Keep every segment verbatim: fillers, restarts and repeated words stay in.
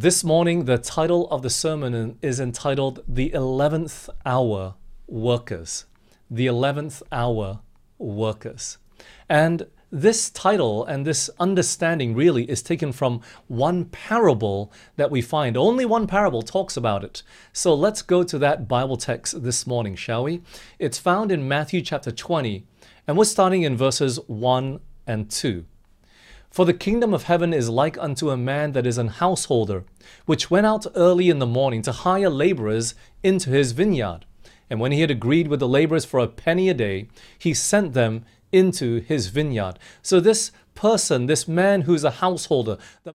This morning, the title of the sermon is entitled The eleventh Hour Workers. The eleventh Hour Workers. And this title and this understanding really is taken from one parable that we find. Only one parable talks about it. So let's go to that Bible text this morning, shall we? It's found in Matthew chapter twenty, and we're starting in verses one and two. For the kingdom of heaven is like unto a man that is an householder, which went out early in the morning to hire laborers into his vineyard. And when he had agreed with the laborers for a penny a day, he sent them into his vineyard. So this person, this man who's a householder, the,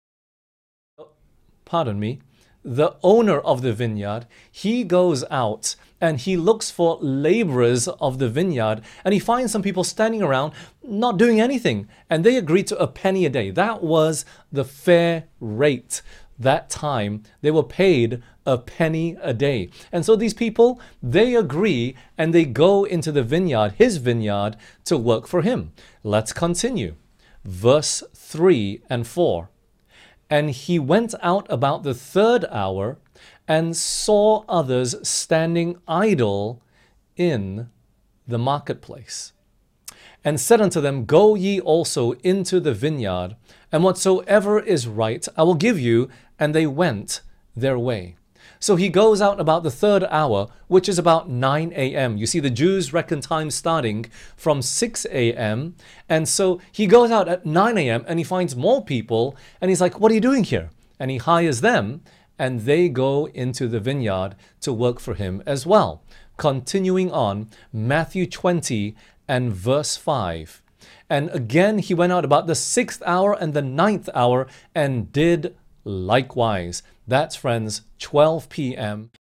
pardon me, the owner of the vineyard, he goes out and he looks for laborers of the vineyard, and he finds some people standing around not doing anything, and they agree to a penny a day. That was the fair rate. That time they were paid a penny a day. And so these people, they agree and they go into the vineyard, his vineyard, to work for him. Let's continue. Verse three and four. And he went out about the third hour and saw others standing idle in the marketplace, and said unto them, Go ye also into the vineyard, and whatsoever is right I will give you. And they went their way. So he goes out about the third hour, which is about nine a m You see, the Jews reckon time starting from six a m And so he goes out at nine a m and he finds more people, and he's like, what are you doing here? And he hires them, and they go into the vineyard to work for him as well. Continuing on, Matthew twenty and verse five. And again he went out about the sixth hour and the ninth hour, and did likewise. That's, friends, twelve p m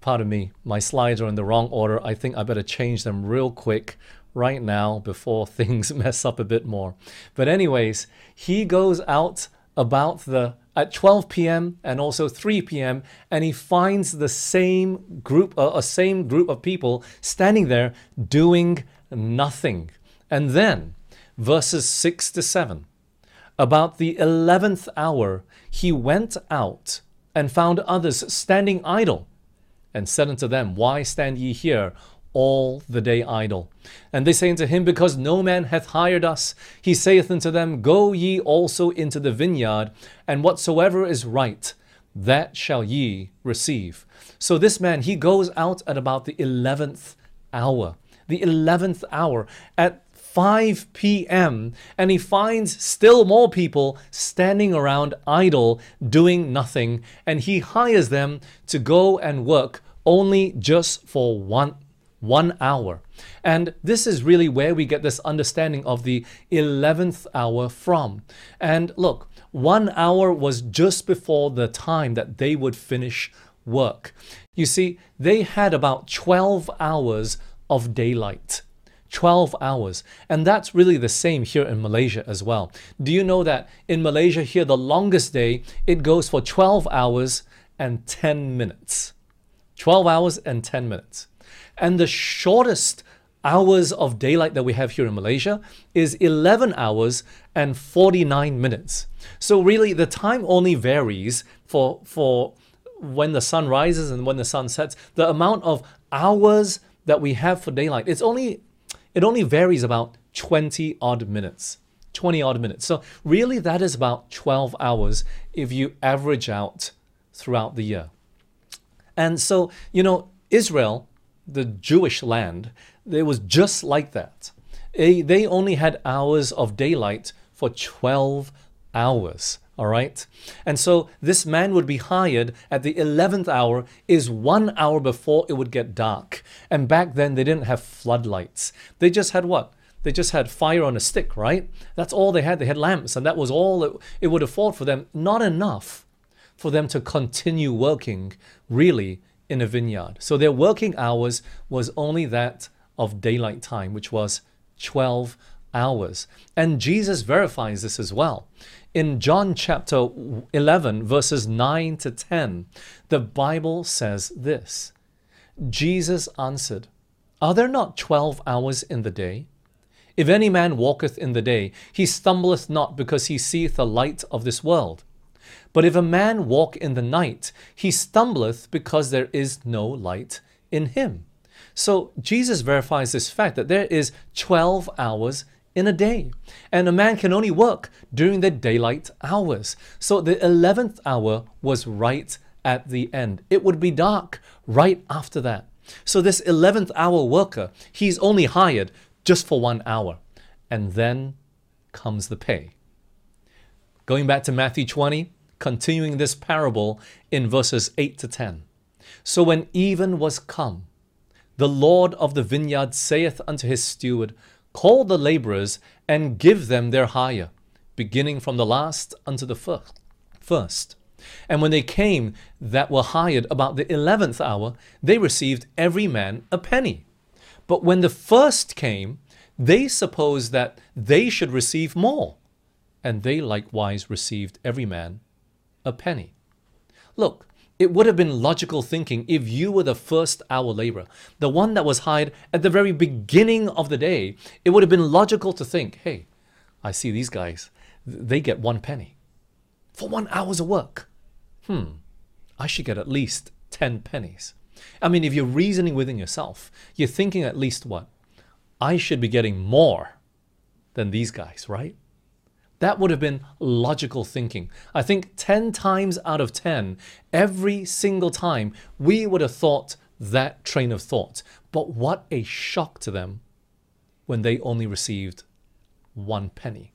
Pardon me, my slides are in the wrong order. I think I better change them real quick right now before things mess up a bit more. But anyways, he goes out about the at twelve p m and also three p m and he finds the same group, a uh, same group of people standing there doing nothing. And then verses six to seven. About the eleventh hour he went out and found others standing idle, and said unto them, Why stand ye here all the day idle? And they say unto him, Because no man hath hired us. He saith unto them, Go ye also into the vineyard, and whatsoever is right, that shall ye receive. So this man, he goes out at about the eleventh hour, the eleventh hour at five p m and he finds still more people standing around idle, doing nothing, and he hires them to go and work only just for one, one hour. And this is really where we get this understanding of the eleventh hour from. And look, one hour was just before the time that they would finish work. You see, they had about twelve hours of daylight. twelve hours. And that's really the same here in Malaysia as well. Do you know that in Malaysia here, the longest day, it goes for twelve hours and ten minutes. twelve hours and ten minutes. And the shortest hours of daylight that we have here in Malaysia is eleven hours and forty-nine minutes. So really, the time only varies for, for when the sun rises and when the sun sets. The amount of hours that we have for daylight, it's only It only varies about twenty odd minutes, twenty odd minutes. So really that is about twelve hours if you average out throughout the year. And so, you know, Israel, the Jewish land, it was just like that. They only had hours of daylight for twelve hours, all right? And so this man would be hired at the eleventh hour, is one hour before it would get dark. And back then they didn't have floodlights. They just had what? They just had fire on a stick, right? That's all they had. They had lamps, and that was all it, it would afford for them. Not enough for them to continue working really in a vineyard. So their working hours was only that of daylight time, which was twelve hours. And Jesus verifies this as well. In John chapter eleven, verses nine to ten, the Bible says this. Jesus answered, Are there not twelve hours in the day? If any man walketh in the day, he stumbleth not, because he seeth the light of this world. But if a man walk in the night, he stumbleth, because there is no light in him. So Jesus verifies this fact that there is twelve hours in a day, and a man can only work during the daylight hours. So the eleventh hour was right at the end. It would be dark right after that. So this eleventh hour worker, he's only hired just for one hour, and then comes the pay. Going back to Matthew twenty, continuing this parable in verses eight to ten. So when even was come, the Lord of the vineyard saith unto his steward, Call the laborers and give them their hire, beginning from the last unto the first. And when they came that were hired about the eleventh hour, they received every man a penny. But when the first came, they supposed that they should receive more, and they likewise received every man a penny. Look, it would have been logical thinking if you were the first hour laborer, the one that was hired at the very beginning of the day. It would have been logical to think, hey, I see these guys, they get one penny for one hour's of work. Hmm, I should get at least ten pennies. I mean, if you're reasoning within yourself, you're thinking at least what? I should be getting more than these guys, right? That would have been logical thinking. I think ten times out of ten, every single time, we would have thought that train of thought. But what a shock to them when they only received one penny.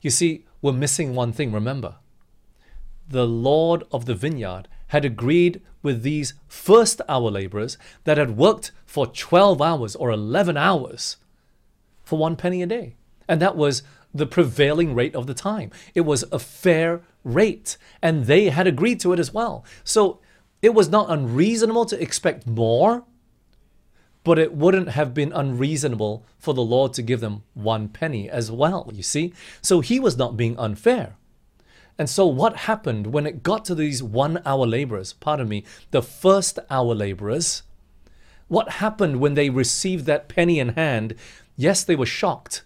You see, we're missing one thing, remember. The Lord of the vineyard had agreed with these first hour laborers that had worked for twelve hours or eleven hours for one penny a day. And that was the prevailing rate of the time. It was a fair rate, and they had agreed to it as well. So it was not unreasonable to expect more, but it wouldn't have been unreasonable for the Lord to give them one penny as well, you see. So he was not being unfair. And so what happened when it got to these one hour laborers, pardon me, the first hour laborers, what happened when they received that penny in hand? Yes, they were shocked,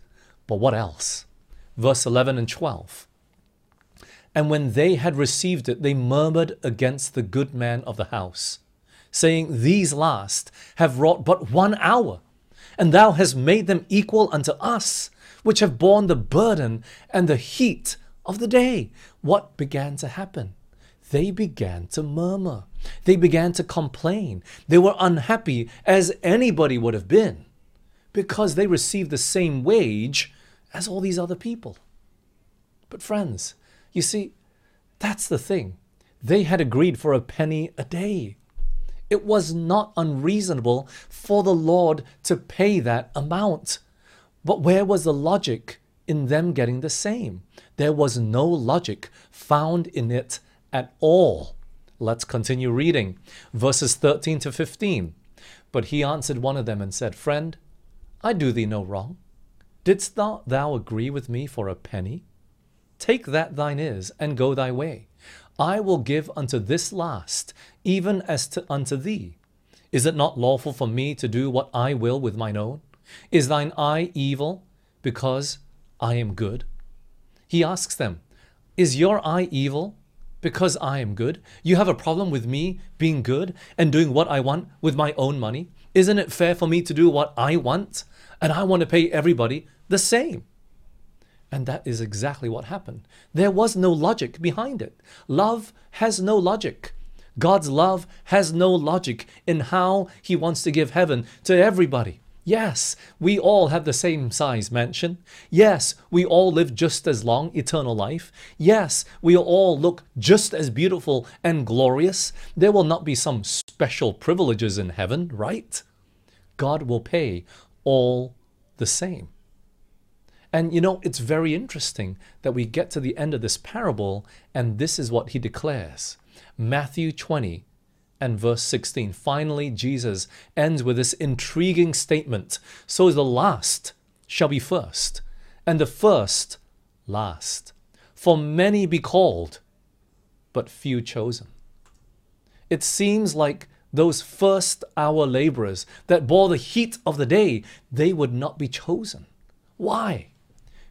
but what else? Verse eleven and twelve. And when they had received it, they murmured against the good man of the house, saying, These last have wrought but one hour, and thou hast made them equal unto us, which have borne the burden and the heat of the day. What began to happen? They began to murmur. They began to complain. They were unhappy, as anybody would have been, because they received the same wage as all these other people. But friends, you see, that's the thing. They had agreed for a penny a day. It was not unreasonable for the Lord to pay that amount. But where was the logic in them getting the same? There was no logic found in it at all. Let's continue reading. Verses thirteen to fifteen. But he answered one of them and said, Friend, I do thee no wrong. Didst not thou agree with me for a penny? Take that thine is, and go thy way. I will give unto this last, even as to unto thee. Is it not lawful for me to do what I will with mine own? Is thine eye evil, because I am good? He asks them, Is your eye evil, because I am good? You have a problem with me being good and doing what I want with my own money? Isn't it fair for me to do what I want? And I want to pay everybody the same. And that is exactly what happened. There was no logic behind it. Love has no logic. God's love has no logic in how he wants to give heaven to everybody. Yes, we all have the same size mansion. Yes, we all live just as long, eternal life. Yes, we all look just as beautiful and glorious. There will not be some special privileges in heaven, right? God will pay all the same. And you know, it's very interesting that we get to the end of this parable, and this is what he declares. Matthew twenty and verse sixteen. Finally, Jesus ends with this intriguing statement. So the last shall be first, and the first last. For many be called, but few chosen. It seems like those first hour laborers that bore the heat of the day, they would not be chosen. Why?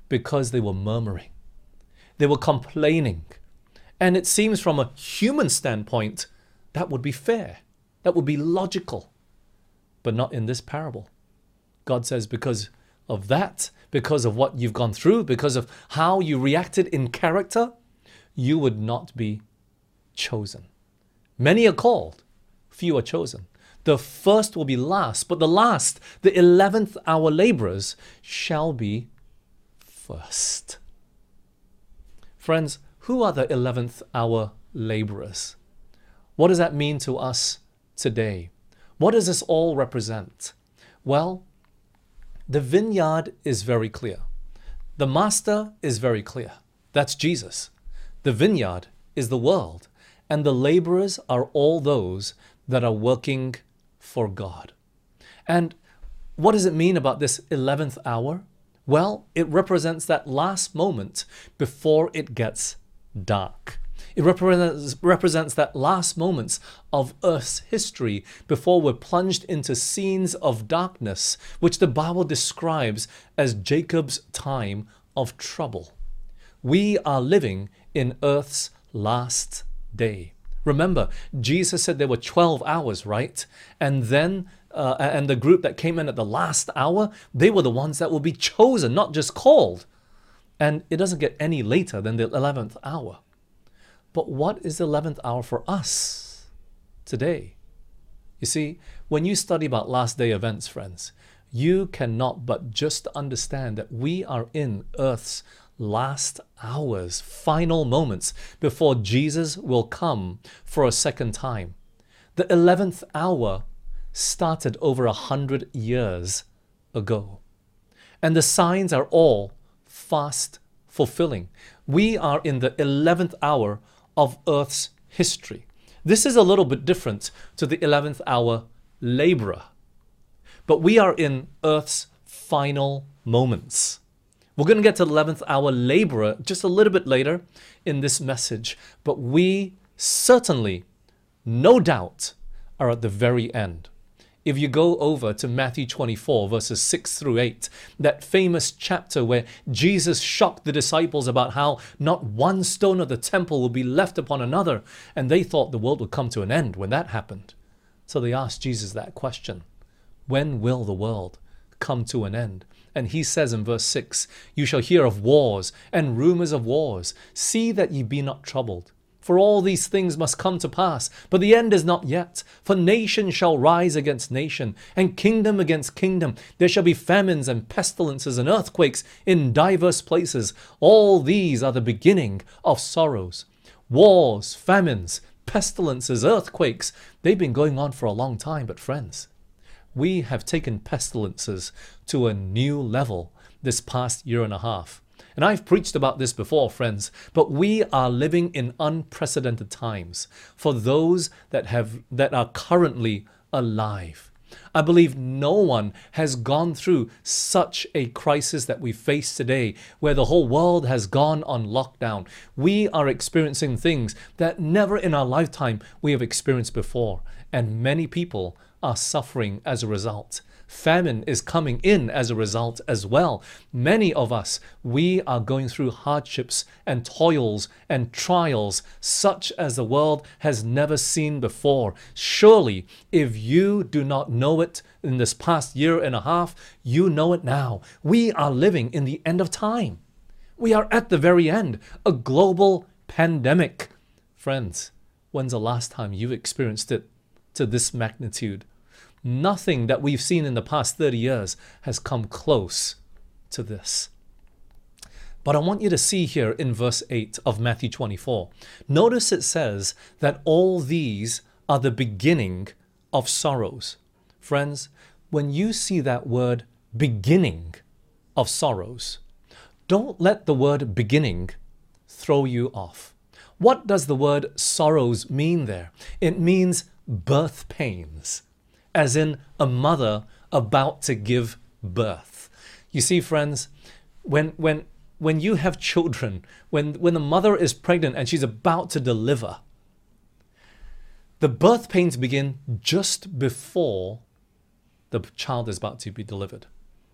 Because they were murmuring. They were complaining. And it seems from a human standpoint, that would be fair. That would be logical. But not in this parable. God says because of that, because of what you've gone through, because of how you reacted in character, you would not be chosen. Many are called, few are chosen. The first will be last, but the last, the eleventh hour laborers, shall be first. Friends, who are the eleventh hour laborers? What does that mean to us today? What does this all represent? Well, the vineyard is very clear. The master is very clear. That's Jesus. The vineyard is the world, and the laborers are all those that are working for God. And what does it mean about this eleventh hour? Well, it represents that last moment before it gets dark. It represents, represents that last moments of Earth's history before we're plunged into scenes of darkness, which the Bible describes as Jacob's time of trouble. We are living in Earth's last day. Remember, Jesus said there were twelve hours, right? And then, uh, and the group that came in at the last hour, they were the ones that will be chosen, not just called. And it doesn't get any later than the eleventh hour. But what is the eleventh hour for us today? You see, when you study about last day events, friends, you cannot but just understand that we are in Earth's last hours, final moments before Jesus will come for a second time. The eleventh hour started over a hundred years ago. And the signs are all fast fulfilling. We are in the eleventh hour of Earth's history. This is a little bit different to the eleventh hour laborer, but we are in Earth's final moments. We're going to get to the eleventh hour laborer just a little bit later in this message, but we certainly, no doubt, are at the very end. If you go over to Matthew twenty-four, verses six through eight, that famous chapter where Jesus shocked the disciples about how not one stone of the temple will be left upon another, and they thought the world would come to an end when that happened. So they asked Jesus that question, when will the world come to an end? And he says in verse six, you shall hear of wars and rumors of wars. See that ye be not troubled. For all these things must come to pass, but the end is not yet. For nation shall rise against nation, and kingdom against kingdom. There shall be famines and pestilences and earthquakes in diverse places. All these are the beginning of sorrows. Wars, famines, pestilences, earthquakes. They've been going on for a long time, but friends, we have taken pestilences to a new level this past year and a half. And I've preached about this before, friends, but we are living in unprecedented times for those that have that are currently alive. I believe no one has gone through such a crisis that we face today, where the whole world has gone on lockdown. We are experiencing things that never in our lifetime we have experienced before, and many people are suffering as a result. Famine is coming in as a result as well. Many of us, we are going through hardships and toils and trials such as the world has never seen before. Surely, if you do not know it in this past year and a half, you know it now. We are living in the end of time. We are at the very end, a global pandemic. Friends, when's the last time you experienced it to this magnitude? Nothing that we've seen in the past thirty years has come close to this. But I want you to see here in verse eight of Matthew twenty-four. Notice it says that all these are the beginning of sorrows. Friends, when you see that word beginning of sorrows, don't let the word beginning throw you off. What does the word sorrows mean there? It means birth pains, as in a mother about to give birth. You see, friends, when when when you have children, when when the mother is pregnant and she's about to deliver, the birth pains begin just before the child is about to be delivered.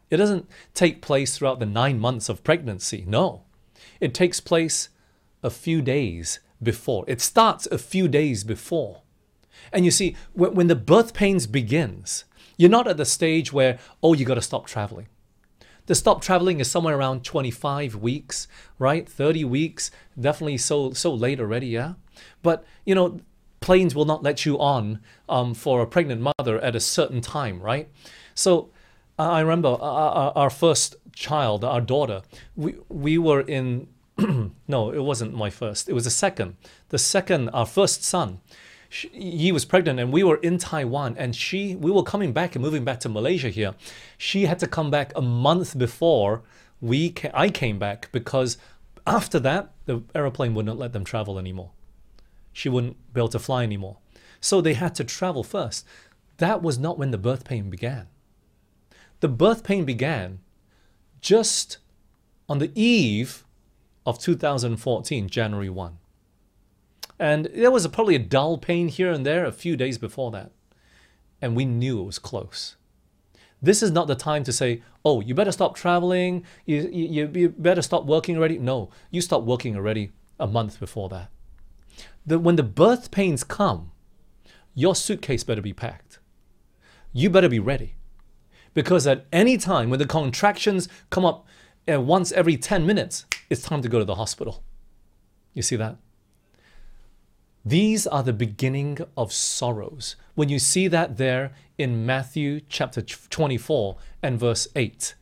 It doesn't take place throughout the nine months of pregnancy. No, it takes place a few days before. It starts a few days before. And you see, when the birth pains begins, you're not at the stage where, oh, you got to stop traveling. The stop traveling is somewhere around twenty-five weeks, right? thirty weeks, definitely so so late already, yeah? But, you know, planes will not let you on um, for a pregnant mother at a certain time, right? So uh, I remember our, our first child, our daughter, we, we were in, no, it wasn't my first, it was the second. The second, our first son, she, he was pregnant and we were in Taiwan, and she, we were coming back and moving back to Malaysia here. She had to come back a month before we ca- I came back, because after that, the aeroplane would not let them travel anymore. She wouldn't be able to fly anymore. So they had to travel first. That was not when the birth pain began. The birth pain began just on the eve of two thousand fourteen, January first. And there was a, probably a dull pain here and there a few days before that. And we knew it was close. This is not the time to say, oh, you better stop traveling, you, you, you better stop working already. No, you stop working already a month before that. The, when the birth pains come, your suitcase better be packed. You better be ready. Because at any time when the contractions come up uh, once every ten minutes, it's time to go to the hospital. You see that? These are the beginning of sorrows. When you see that there in Matthew chapter twenty-four and verse eight,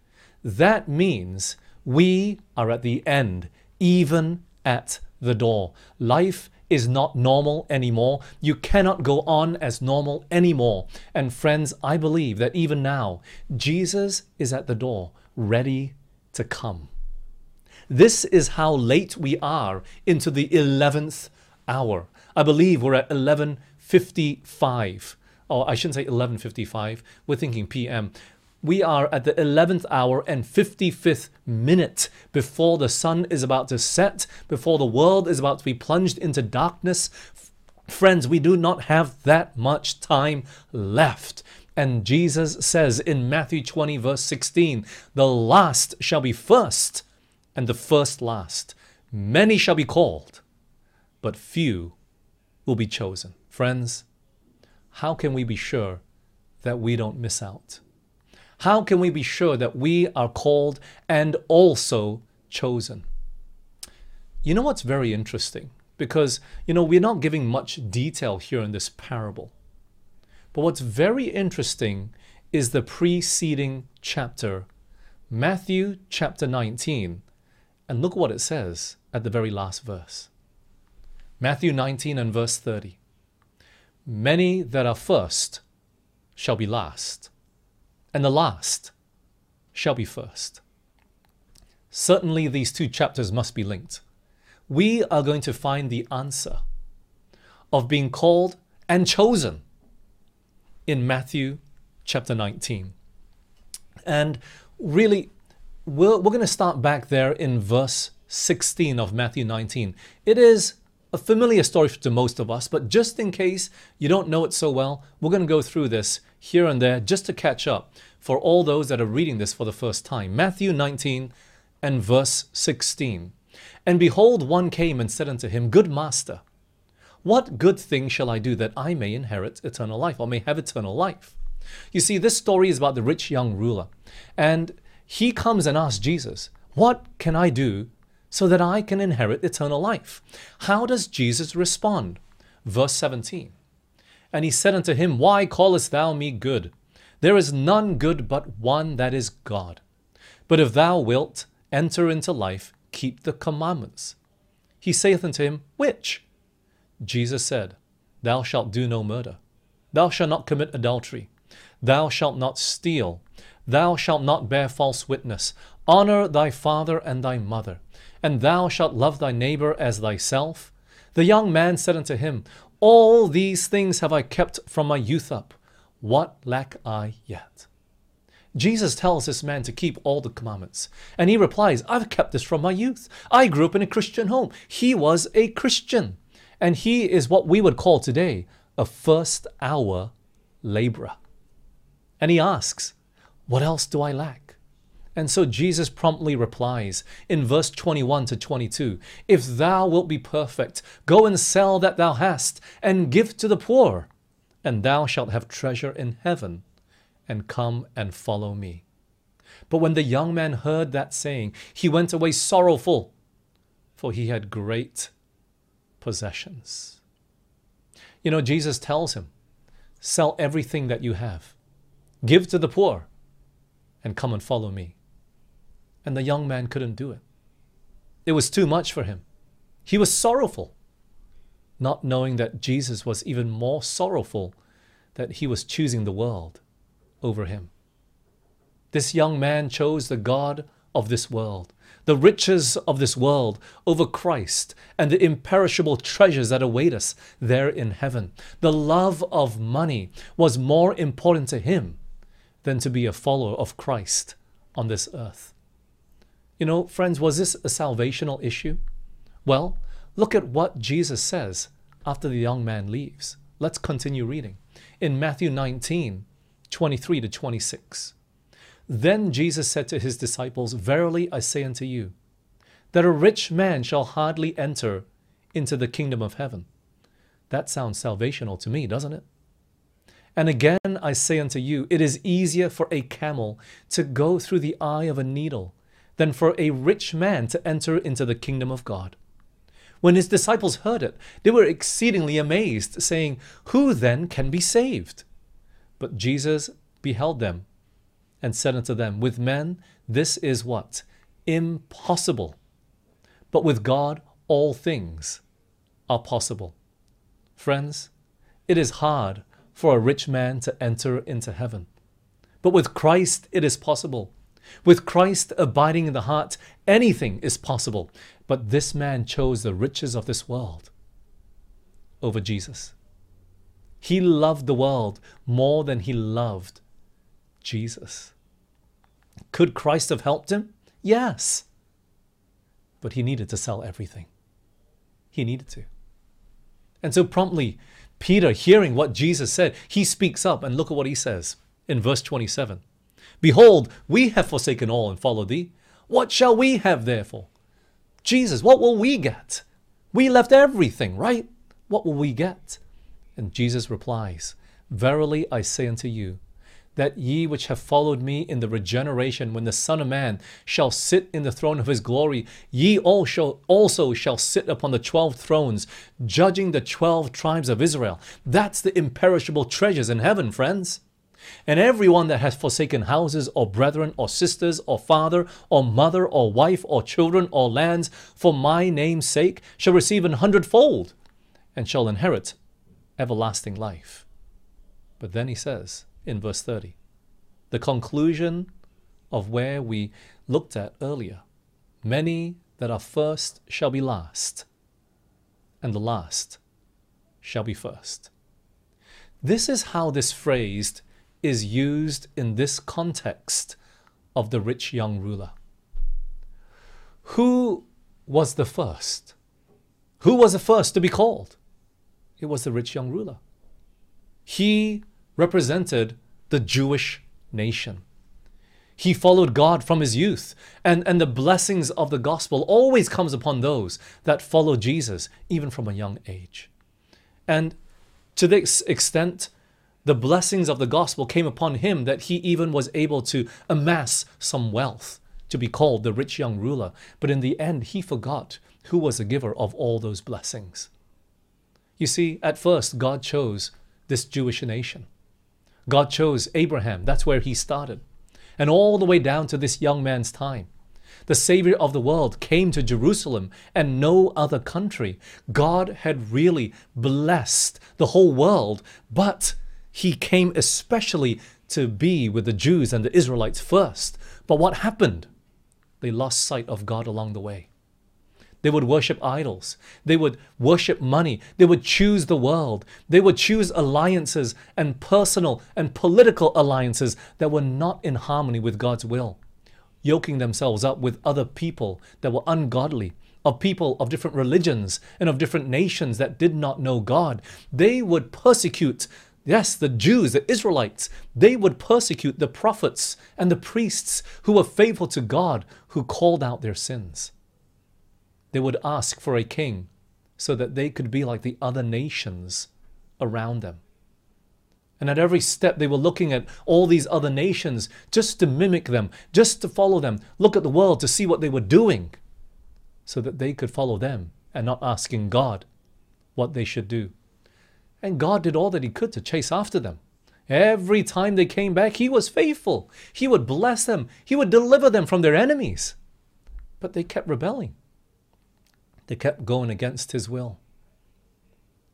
that means we are at the end, even at the door. Life is not normal anymore. You cannot go on as normal anymore. And friends, I believe that even now, Jesus is at the door, ready to come. This is how late we are into the eleventh hour. I believe we're at eleven fifty-five, or I shouldn't say eleven fifty-five, we're thinking P M. We are at the eleventh hour and fifty-fifth minute before the sun is about to set, before the world is about to be plunged into darkness. Friends, we do not have that much time left. And Jesus says in Matthew twenty verse sixteen, the last shall be first and the first last. Many shall be called, but few will be chosen. Friends, how can we be sure that we don't miss out? How can we be sure that we are called and also chosen? You know what's very interesting? Because, you know, we're not giving much detail here in this parable. But what's very interesting is the preceding chapter, Matthew chapter nineteen. And look what it says at the very last verse. Matthew nineteen and verse thirty. Many that are first shall be last, and the last shall be first. Certainly these two chapters must be linked. We are going to find the answer of being called and chosen in Matthew chapter nineteen. And really, we're, we're going to start back there in verse sixteen of Matthew nineteen. It is a familiar story to most of us, but just in case you don't know it so well, we're going to go through this here and there just to catch up for all those that are reading this for the first time. Matthew nineteen and verse sixteen. And behold, one came and said unto him, Good Master, what good thing shall I do that I may inherit eternal life, or may have eternal life? You see, this story is about the rich young ruler. And he comes and asks Jesus, what can I do so that I can inherit eternal life? How does Jesus respond? Verse seventeen. And he said unto him, Why callest thou me good? There is none good but one, that is God. But if thou wilt enter into life, keep the commandments. He saith unto him, Which? Jesus said, Thou shalt do no murder. Thou shalt not commit adultery. Thou shalt not steal. Thou shalt not bear false witness. Honor thy father and thy mother. And thou shalt love thy neighbor as thyself. The young man said unto him, All these things have I kept from my youth up. What lack I yet? Jesus tells this man to keep all the commandments. And he replies, I've kept this from my youth. I grew up in a Christian home. He was a Christian. And he is what we would call today a first hour laborer. And he asks, What else do I lack? And so Jesus promptly replies in verse twenty-one to twenty-two, "If thou wilt be perfect, go and sell that thou hast, and give to the poor, and thou shalt have treasure in heaven, and come and follow me." But when the young man heard that saying, he went away sorrowful, for he had great possessions. You know, Jesus tells him, sell everything that you have, give to the poor, and come and follow me. And the young man couldn't do it. It was too much for him. He was sorrowful, not knowing that Jesus was even more sorrowful that he was choosing the world over him. This young man chose the god of this world, the riches of this world, over Christ and the imperishable treasures that await us there in heaven. The love of money was more important to him than to be a follower of Christ on this earth. You know, friends, was this a salvational issue? Well, look at what Jesus says after the young man leaves. Let's continue reading. In Matthew nineteen, twenty-three to twenty-six. Then Jesus said to his disciples, "Verily I say unto you, that a rich man shall hardly enter into the kingdom of heaven." That sounds salvational to me, doesn't it? "And again I say unto you, it is easier for a camel to go through the eye of a needle than for a rich man to enter into the kingdom of God." When his disciples heard it, they were exceedingly amazed, saying, "Who then can be saved?" But Jesus beheld them and said unto them, "With men this is what? Impossible. But with God all things are possible." Friends, it is hard for a rich man to enter into heaven. But with Christ it is possible. With Christ abiding in the heart, anything is possible. But this man chose the riches of this world over Jesus. He loved the world more than he loved Jesus. Could Christ have helped him? Yes. But he needed to sell everything. He needed to. And so promptly, Peter, hearing what Jesus said, he speaks up, and look at what he says in verse twenty-seven. "Behold, we have forsaken all and followed thee. What shall we have therefore?" Jesus, what will we get? We left everything, right? What will we get? And Jesus replies, "Verily I say unto you, that ye which have followed me in the regeneration, when the Son of Man shall sit in the throne of his glory, ye also shall sit upon the twelve thrones, judging the twelve tribes of Israel." That's the imperishable treasures in heaven, friends. "And everyone that hath forsaken houses, or brethren, or sisters, or father, or mother, or wife, or children, or lands, for my name's sake, shall receive an hundredfold, and shall inherit everlasting life." But then he says, in verse thirty, the conclusion of where we looked at earlier, "Many that are first shall be last, and the last shall be first." This is how this phrase is used in this context of the rich young ruler. Who was the first? Who was the first to be called? It was the rich young ruler. He represented the Jewish nation. He followed God from his youth, and, and the blessings of the gospel always comes upon those that follow Jesus, even from a young age. And to this extent, the blessings of the gospel came upon him that he even was able to amass some wealth to be called the rich young ruler. But in the end, he forgot who was the giver of all those blessings. You see, at first, God chose this Jewish nation. God chose Abraham. That's where he started. And all the way down to this young man's time, the Savior of the world came to Jerusalem and no other country. God had really blessed the whole world, but he came especially to be with the Jews and the Israelites first. But what happened? They lost sight of God along the way. They would worship idols. They would worship money. They would choose the world. They would choose alliances and personal and political alliances that were not in harmony with God's will, yoking themselves up with other people that were ungodly, of people of different religions and of different nations that did not know God. They would persecute Yes, the Jews, the Israelites, they would persecute the prophets and the priests who were faithful to God, who called out their sins. They would ask for a king so that they could be like the other nations around them. And at every step, they were looking at all these other nations just to mimic them, just to follow them, look at the world to see what they were doing so that they could follow them and not asking God what they should do. And God did all that he could to chase after them. Every time they came back, he was faithful. He would bless them. He would deliver them from their enemies. But they kept rebelling. They kept going against his will.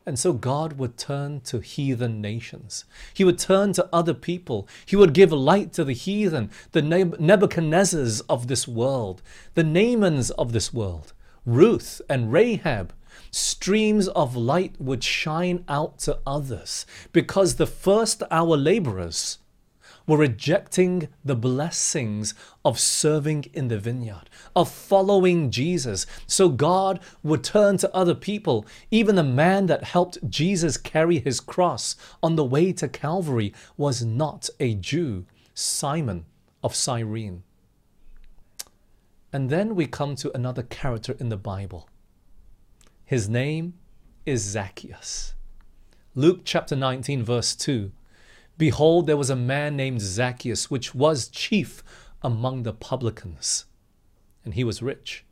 And so God would turn to heathen nations. He would turn to other people. He would give light to the heathen, the Nebuchadnezzars of this world, the Naamans of this world, Ruth and Rahab. Streams of light would shine out to others because the first hour laborers were rejecting the blessings of serving in the vineyard, of following Jesus. So God would turn to other people. Even the man that helped Jesus carry his cross on the way to Calvary was not a Jew, Simon of Cyrene. And then we come to another character in the Bible. His name is Zacchaeus. Luke chapter nineteen verse two. Behold, there was a man named Zacchaeus, which was chief among the publicans. And he was rich.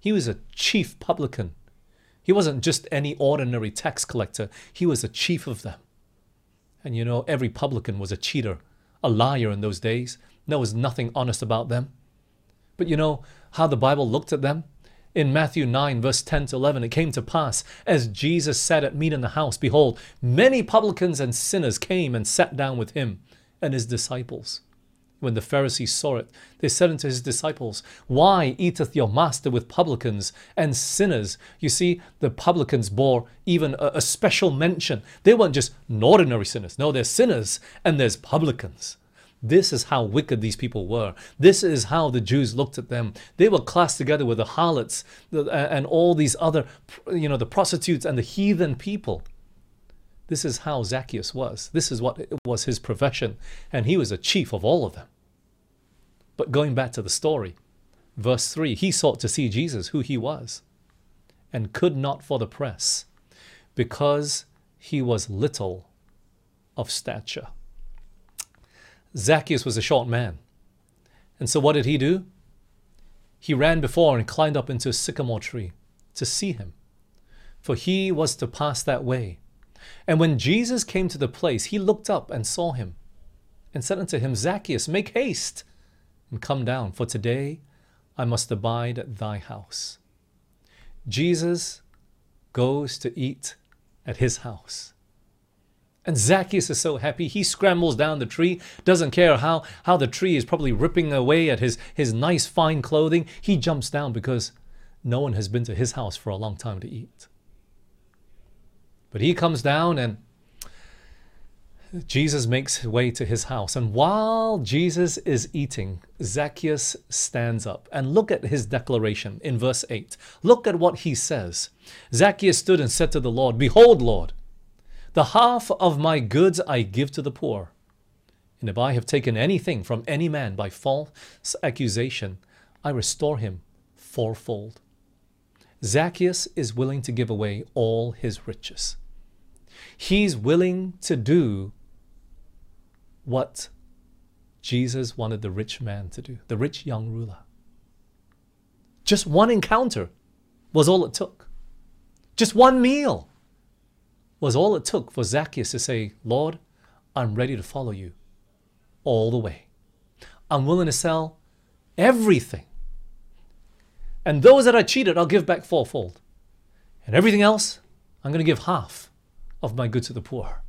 He was a chief publican. He wasn't just any ordinary tax collector. He was a chief of them. And you know, every publican was a cheater, a liar in those days. There was nothing honest about them. But you know how the Bible looked at them? In Matthew nine, verse ten to eleven, it came to pass, as Jesus sat at meat in the house, behold, many publicans and sinners came and sat down with him and his disciples. When the Pharisees saw it, they said unto his disciples, Why eateth your master with publicans and sinners? You see, the publicans bore even a, a special mention. They weren't just ordinary sinners. No, they're sinners and there's publicans. This is how wicked these people were. This is how the Jews looked at them. They were classed together with the harlots and all these other, you know, the prostitutes and the heathen people. This is how Zacchaeus was. This is what was his profession. And he was a chief of all of them. But going back to the story, verse three, he sought to see Jesus, who he was, and could not for the press, because he was little of stature. Zacchaeus was a short man. And so what did he do? He ran before and climbed up into a sycamore tree to see him, for he was to pass that way. And when Jesus came to the place, he looked up and saw him and said unto him, Zacchaeus, make haste and come down, for today I must abide at thy house. Jesus goes to eat at his house. And Zacchaeus is so happy, he scrambles down the tree, doesn't care how, how the tree is probably ripping away at his, his nice fine clothing. He jumps down because no one has been to his house for a long time to eat. But he comes down and Jesus makes his way to his house. And while Jesus is eating, Zacchaeus stands up. And look at his declaration in verse eight. Look at what he says. Zacchaeus stood and said to the Lord, Behold, Lord, the half of my goods I give to the poor. And if I have taken anything from any man by false accusation, I restore him fourfold. Zacchaeus is willing to give away all his riches. He's willing to do what Jesus wanted the rich man to do, the rich young ruler. Just one encounter was all it took. Just one meal was all it took for Zacchaeus to say, Lord, I'm ready to follow you all the way. I'm willing to sell everything. And those that I cheated, I'll give back fourfold. And everything else, I'm going to give half of my goods to the poor.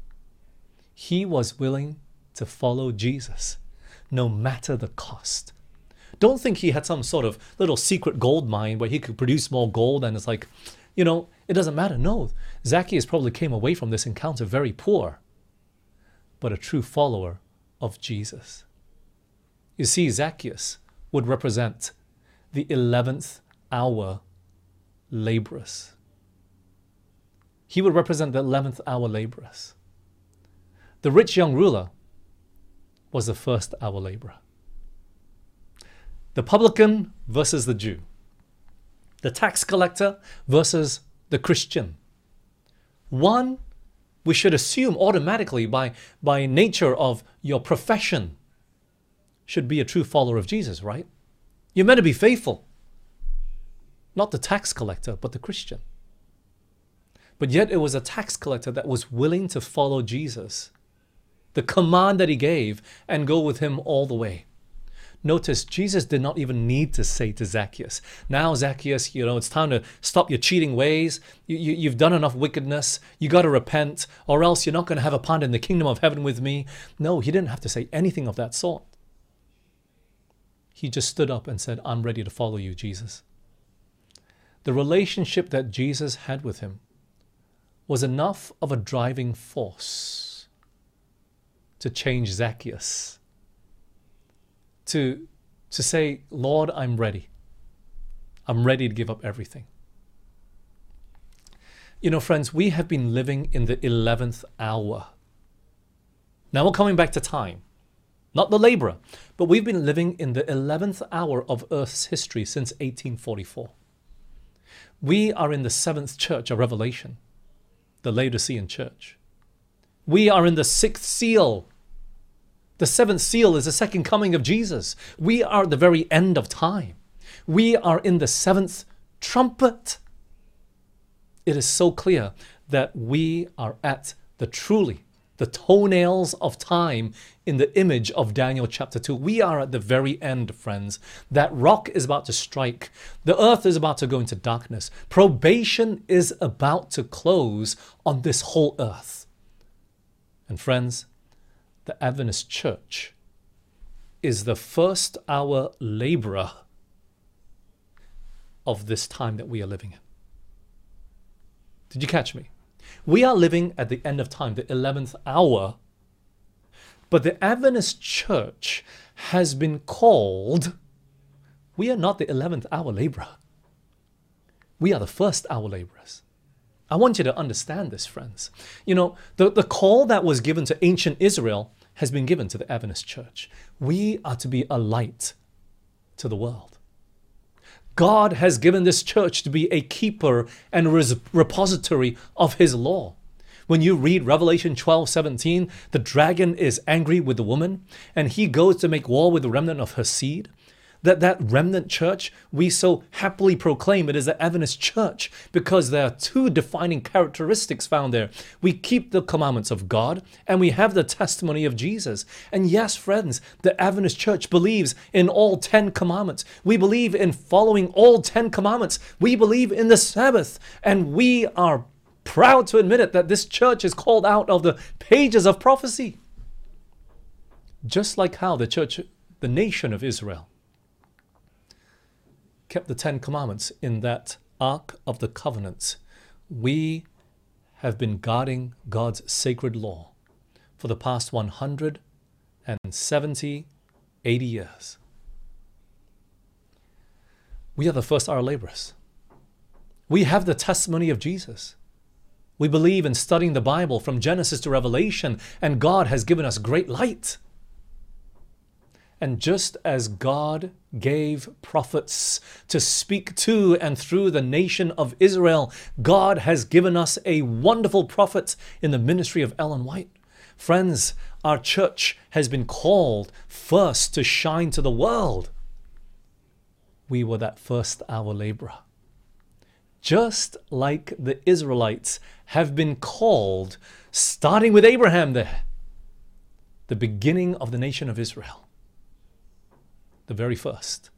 He was willing to follow Jesus, no matter the cost. Don't think he had some sort of little secret gold mine where he could produce more gold and it's like, you know, it doesn't matter. No, Zacchaeus probably came away from this encounter very poor, but a true follower of Jesus. You see, Zacchaeus would represent the eleventh hour laborers. He would represent the eleventh hour laborers. The rich young ruler was the first hour laborer. The publican versus the Jew. The tax collector versus the Christian. One, we should assume automatically by, by nature of your profession, should be a true follower of Jesus, right? You're meant to be faithful. Not the tax collector, but the Christian. But yet it was a tax collector that was willing to follow Jesus, the command that he gave, and go with him all the way. Notice, Jesus did not even need to say to Zacchaeus, now Zacchaeus, you know, it's time to stop your cheating ways. You, you, you've done enough wickedness. You got to repent or else you're not going to have a part in the kingdom of heaven with me. No, he didn't have to say anything of that sort. He just stood up and said, I'm ready to follow you, Jesus. The relationship that Jesus had with him was enough of a driving force to change Zacchaeus. To, to say, Lord, I'm ready. I'm ready to give up everything. You know, friends, we have been living in the eleventh hour. Now we're coming back to time, not the laborer, but we've been living in the eleventh hour of Earth's history since eighteen forty-four. We are in the seventh church of Revelation, the Laodicean church. We are in the sixth seal. The seventh seal is the second coming of Jesus. We are at the very end of time. We are in the seventh trumpet. It is so clear that we are at the truly, the toenails of time in the image of Daniel chapter two. We are at the very end, friends. That rock is about to strike. The earth is about to go into darkness. Probation is about to close on this whole earth. And friends, the Adventist Church is the first hour laborer of this time that we are living in. Did you catch me? We are living at the end of time, the eleventh hour, but the Adventist Church has been called, we are not the eleventh hour laborer. We are the first hour laborers. I want you to understand this, friends. You know, the, the call that was given to ancient Israel has been given to the Adventist Church. We are to be a light to the world. God has given this church to be a keeper and res- repository of his law. When you read Revelation twelve seventeen, the dragon is angry with the woman and he goes to make war with the remnant of her seed. That that remnant church we so happily proclaim it is the Adventist church because there are two defining characteristics found there. We keep the commandments of God and we have the testimony of Jesus. And yes, friends, the Adventist church believes in all ten commandments. We believe in following all ten commandments. We believe in the Sabbath, and we are proud to admit it that this church is called out of the pages of prophecy. Just like how the church, the nation of Israel, kept the Ten Commandments in that Ark of the Covenant. We have been guarding God's sacred law for the past one hundred seventy, eighty years. We are the first hour laborers. We have the testimony of Jesus. We believe in studying the Bible from Genesis to Revelation, and God has given us great light. And just as God gave prophets to speak to and through the nation of Israel, God has given us a wonderful prophet in the ministry of Ellen White. Friends, our church has been called first to shine to the world. We were that first hour laborer. Just like the Israelites have been called, starting with Abraham there, the beginning of the nation of Israel. The very first.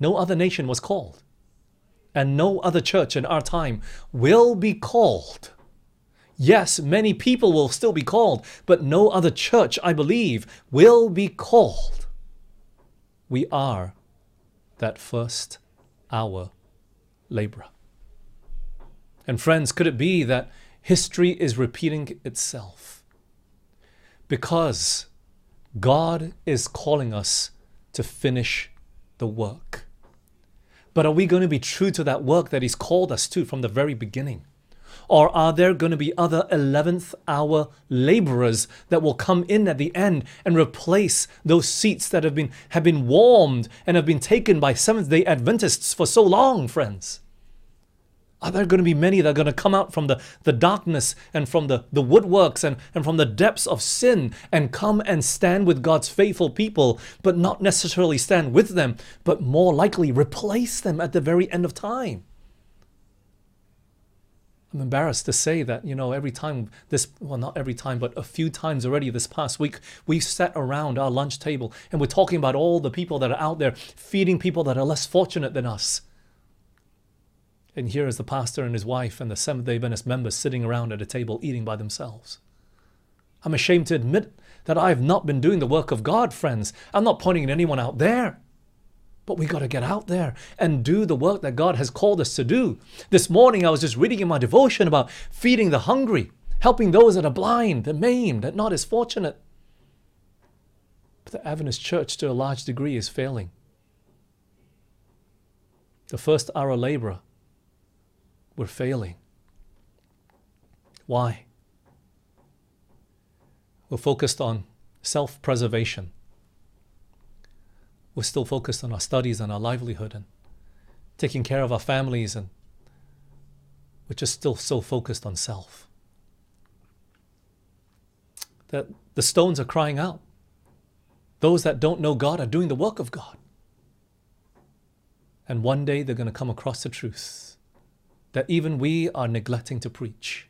No other nation was called, and no other church in our time will be called. Yes, many people will still be called, but no other church, I believe, will be called. We are that first hour laborer. And friends, could it be that history is repeating itself? Because God is calling us to finish the work. But are we going to be true to that work that he's called us to from the very beginning? Or are there going to be other eleventh hour laborers that will come in at the end and replace those seats that have been, have been warmed and have been taken by Seventh-day Adventists for so long, friends? Are there going to be many that are going to come out from the, the darkness and from the, the woodworks and, and from the depths of sin and come and stand with God's faithful people, but not necessarily stand with them, but more likely replace them at the very end of time? I'm embarrassed to say that, you know, every time this, well, not every time, but a few times already this past week, we've sat around our lunch table and we're talking about all the people that are out there feeding people that are less fortunate than us. And here is the pastor and his wife and the Seventh-day Adventist members sitting around at a table eating by themselves. I'm ashamed to admit that I've not been doing the work of God, friends. I'm not pointing at anyone out there. But we got to get out there and do the work that God has called us to do. This morning I was just reading in my devotion about feeding the hungry, helping those that are blind, the maimed, and not as fortunate. But the Adventist church to a large degree is failing. The first hour laborer, we're failing. Why? We're focused on self-preservation. We're still focused on our studies and our livelihood and taking care of our families, and we're just still so focused on self that the stones are crying out. Those that don't know God are doing the work of God. And one day they're going to come across the truth that even we are neglecting to preach.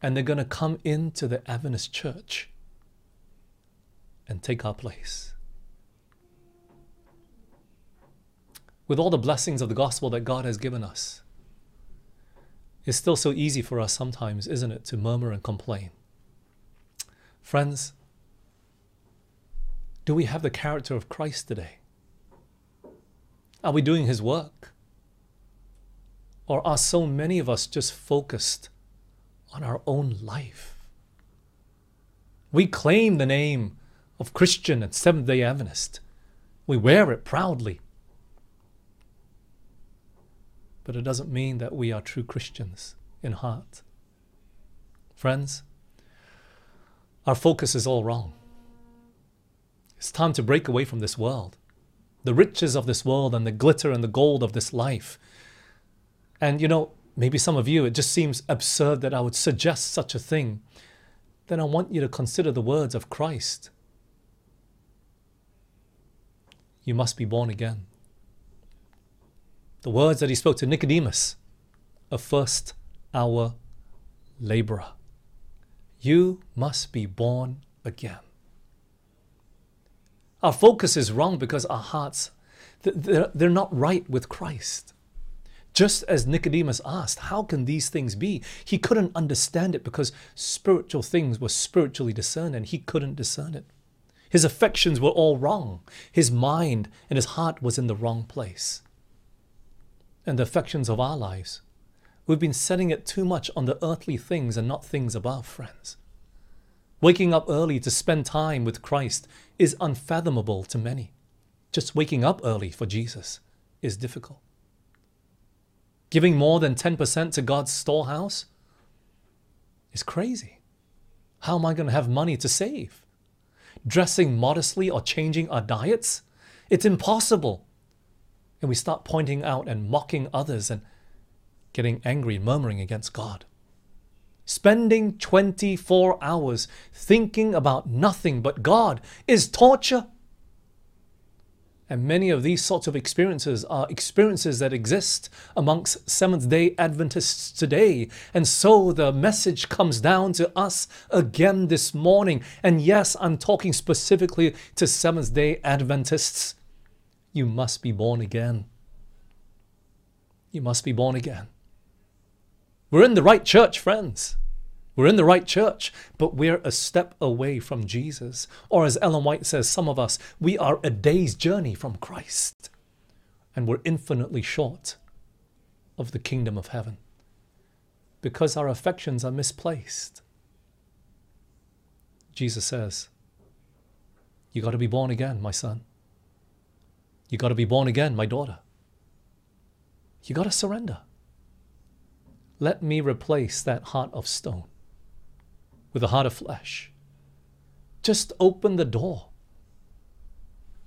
And they're going to come into the Adventist church and take our place. With all the blessings of the gospel that God has given us, it's still so easy for us sometimes, isn't it, to murmur and complain. Friends, do we have the character of Christ today? Are we doing his work? Or are so many of us just focused on our own life? We claim the name of Christian and Seventh-day Adventist. We wear it proudly. But it doesn't mean that we are true Christians in heart. Friends, our focus is all wrong. It's time to break away from this world, the riches of this world and the glitter and the gold of this life. And you know, maybe some of you, it just seems absurd that I would suggest such a thing. Then I want you to consider the words of Christ. You must be born again. The words that he spoke to Nicodemus, a first hour laborer. You must be born again. Our focus is wrong because our hearts, they're not right with Christ. Just as Nicodemus asked, how can these things be? He couldn't understand it because spiritual things were spiritually discerned and he couldn't discern it. His affections were all wrong. His mind and his heart was in the wrong place. And the affections of our lives, we've been setting it too much on the earthly things and not things above, friends. Waking up early to spend time with Christ is unfathomable to many. Just waking up early for Jesus is difficult. Giving more than ten percent to God's storehouse is crazy. How am I going to have money to save? Dressing modestly or changing our diets? It's impossible. And we start pointing out and mocking others and getting angry, murmuring against God. Spending twenty-four hours thinking about nothing but God is torture. And many of these sorts of experiences are experiences that exist amongst Seventh-day Adventists today. And so the message comes down to us again this morning. And yes, I'm talking specifically to Seventh-day Adventists. You must be born again. You must be born again. We're in the right church, friends. We're in the right church, but we're a step away from Jesus. Or as Ellen White says, some of us, we are a day's journey from Christ. And we're infinitely short of the kingdom of heaven because our affections are misplaced. Jesus says, you got to be born again, my son. You got to be born again, my daughter. You got to surrender. let me replace that heart of stone with a heart of flesh. Just open the door.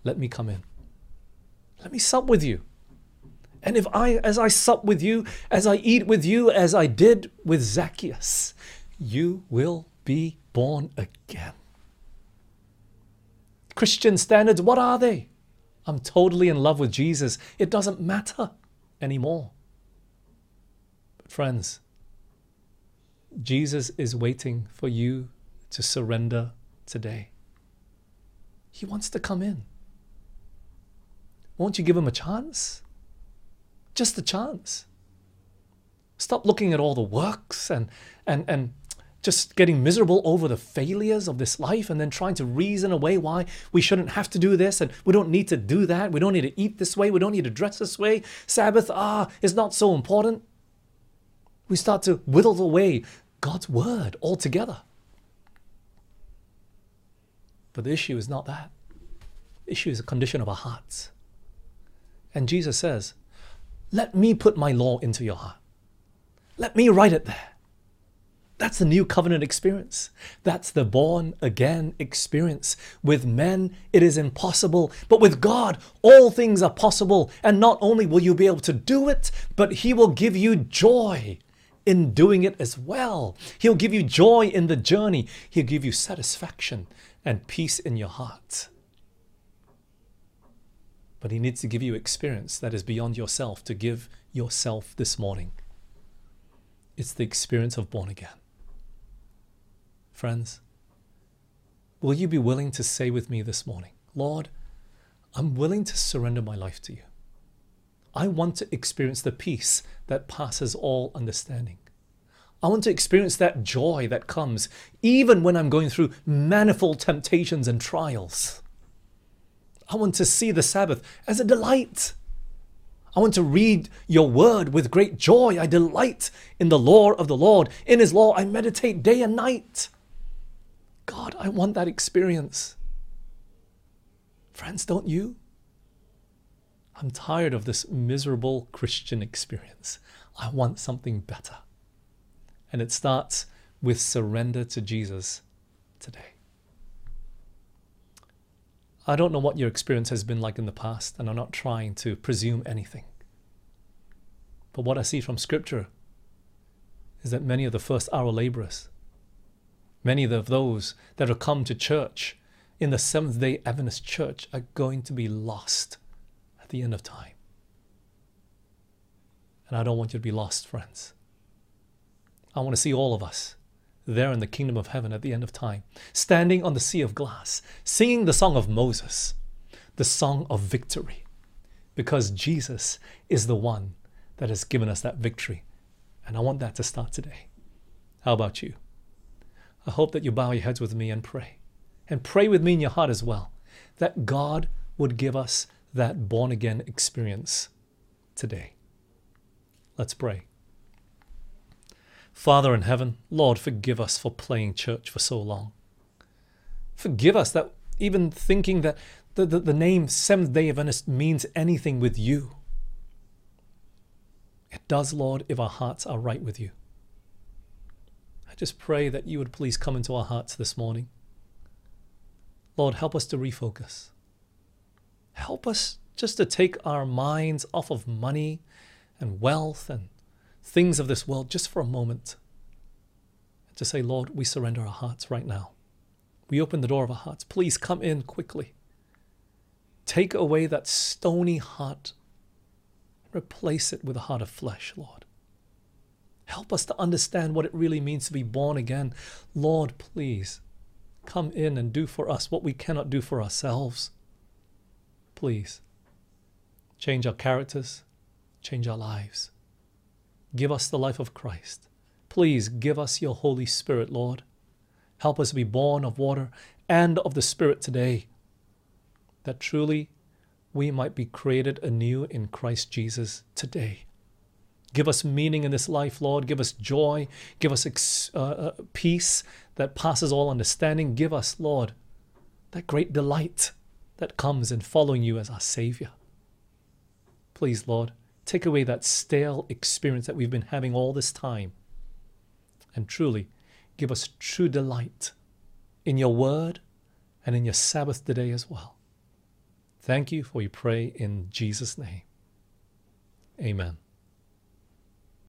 Let me come in. Let me sup with you. And if I, as I sup with you, as I eat with you, as I did with Zacchaeus, you will be born again. Christian standards, what are they? I'm totally in love with Jesus. It doesn't matter anymore. But friends, Jesus is waiting for you to surrender today. He wants to come in. Won't you give him a chance? Just a chance. Stop looking at all the works and, and, and just getting miserable over the failures of this life and then trying to reason away why we shouldn't have to do this and we don't need to do that. We don't need to eat this way. We don't need to dress this way. Sabbath, ah, is not so important. We start to whittle away God's word altogether. But the issue is not that. The issue is the condition of our hearts. And Jesus says, let me put my law into your heart. Let me write it there. That's the new covenant experience. That's the born again experience. With men, it is impossible. But with God, all things are possible. And not only will you be able to do it, but he will give you joy in doing it as well. He'll give you joy in the journey. He'll give you satisfaction and peace in your heart. But he needs to give you experience that is beyond yourself to give yourself this morning. It's the experience of born again. Friends, will you be willing to say with me this morning, Lord, I'm willing to surrender my life to you. I want to experience the peace that passes all understanding. I want to experience that joy that comes even when I'm going through manifold temptations and trials. I want to see the Sabbath as a delight. I want to read your word with great joy. I delight in the law of the Lord. In his law, I meditate day and night. God, I want that experience. Friends, don't you? I'm tired of this miserable Christian experience. I want something better. And it starts with surrender to Jesus today. I don't know what your experience has been like in the past, and I'm not trying to presume anything. But what I see from Scripture is that many of the first hour laborers, many of those that have come to church in the Seventh-day Adventist church are going to be lost at the end of time. And I don't want you to be lost, friends. I want to see all of us there in the kingdom of heaven at the end of time, standing on the sea of glass, singing the song of Moses, the song of victory, because Jesus is the one that has given us that victory. And I want that to start today. How about you? I hope that you bow your heads with me and pray. And pray with me in your heart as well, that God would give us that born-again experience today. Let's pray. Father in heaven, Lord, forgive us for playing church for so long. Forgive us that even thinking that the, the, the name Seventh-day Adventist means anything with you. It does, Lord, if our hearts are right with you. I just pray that you would please come into our hearts this morning. Lord, help us to refocus. Help us just to take our minds off of money and wealth and things of this world just for a moment. To say, Lord, we surrender our hearts right now. We open the door of our hearts. Please come in quickly. Take away that stony heart. Replace it with a heart of flesh, Lord. Help us to understand what it really means to be born again. Lord, please come in and do for us what we cannot do for ourselves. Please change our characters, change our lives. Give us the life of Christ. Please give us your Holy Spirit, Lord. Help us be born of water and of the Spirit today, that truly we might be created anew in Christ Jesus today. Give us meaning in this life, Lord. Give us joy. Give us ex- uh, uh, peace that passes all understanding. Give us, Lord, that great delight that comes in following you as our Savior. Please, Lord, Take away that stale experience that we've been having all this time, and truly give us true delight in your word and in your Sabbath today as well. Thank you, for we pray in Jesus' name. Amen.